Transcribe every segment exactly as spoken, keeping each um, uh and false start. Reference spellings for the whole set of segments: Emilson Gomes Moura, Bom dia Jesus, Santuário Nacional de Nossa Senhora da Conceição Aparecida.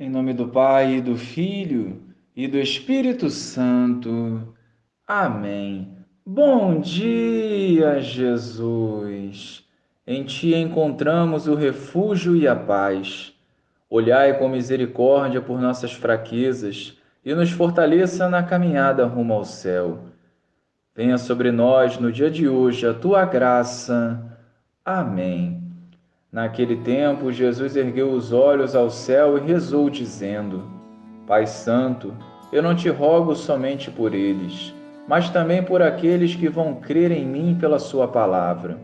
Em nome do Pai, do Filho e do Espírito Santo. Amém. Bom dia, Jesus! Em ti encontramos o refúgio e a paz. Olhai com misericórdia por nossas fraquezas e nos fortaleça na caminhada rumo ao céu. Venha sobre nós no dia de hoje a tua graça. Amém. Naquele tempo, Jesus ergueu os olhos ao céu e rezou, dizendo: Pai Santo, eu não te rogo somente por eles, mas também por aqueles que vão crer em mim pela sua palavra,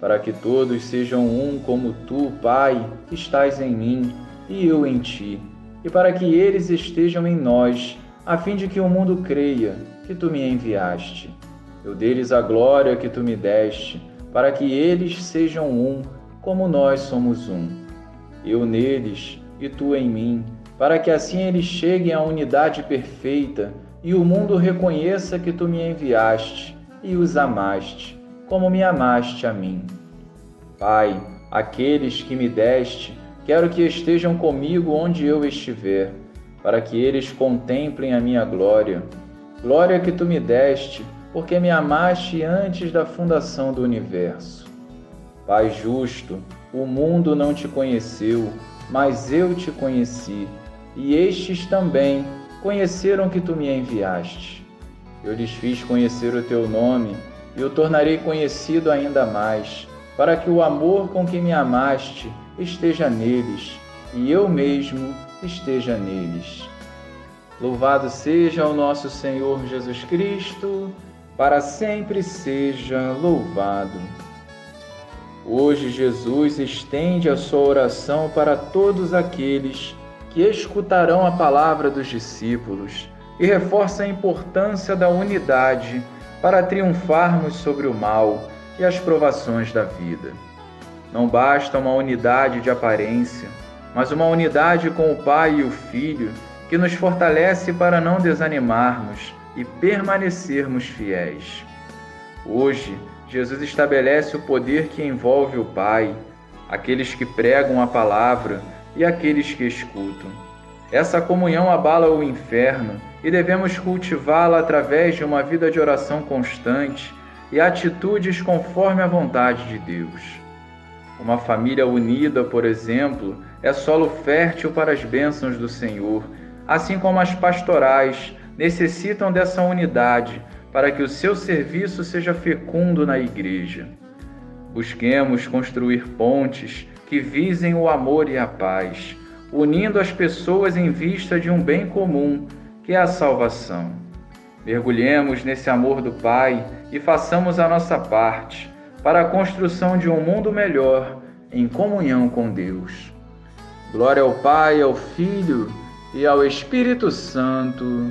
para que todos sejam um como tu, Pai, que estás em mim e eu em ti, e para que eles estejam em nós, a fim de que o mundo creia que tu me enviaste. Eu dei-lhes a glória que tu me deste, para que eles sejam um, como nós somos um, eu neles e tu em mim, para que assim eles cheguem à unidade perfeita e o mundo reconheça que tu me enviaste e os amaste, como me amaste a mim. Pai, aqueles que me deste, quero que estejam comigo onde eu estiver, para que eles contemplem a minha glória, glória que tu me deste, porque me amaste antes da fundação do universo. Pai justo, o mundo não te conheceu, mas eu te conheci, e estes também conheceram que tu me enviaste. Eu lhes fiz conhecer o teu nome, e o tornarei conhecido ainda mais, para que o amor com que me amaste esteja neles, e eu mesmo esteja neles. Louvado seja o nosso Senhor Jesus Cristo, para sempre seja louvado. Hoje Jesus estende a sua oração para todos aqueles que escutarão a palavra dos discípulos e reforça a importância da unidade para triunfarmos sobre o mal e as provações da vida. Não basta uma unidade de aparência, mas uma unidade com o Pai e o Filho que nos fortalece para não desanimarmos e permanecermos fiéis. Hoje, Jesus estabelece o poder que envolve o Pai, aqueles que pregam a palavra e aqueles que escutam. Essa comunhão abala o inferno e devemos cultivá-la através de uma vida de oração constante e atitudes conforme a vontade de Deus. Uma família unida, por exemplo, é solo fértil para as bênçãos do Senhor, assim como as pastorais necessitam dessa unidade para que o seu serviço seja fecundo na igreja. Busquemos construir pontes que visem o amor e a paz, unindo as pessoas em vista de um bem comum, que é a salvação. Mergulhemos nesse amor do Pai e façamos a nossa parte para a construção de um mundo melhor, em comunhão com Deus. Glória ao Pai, ao Filho e ao Espírito Santo,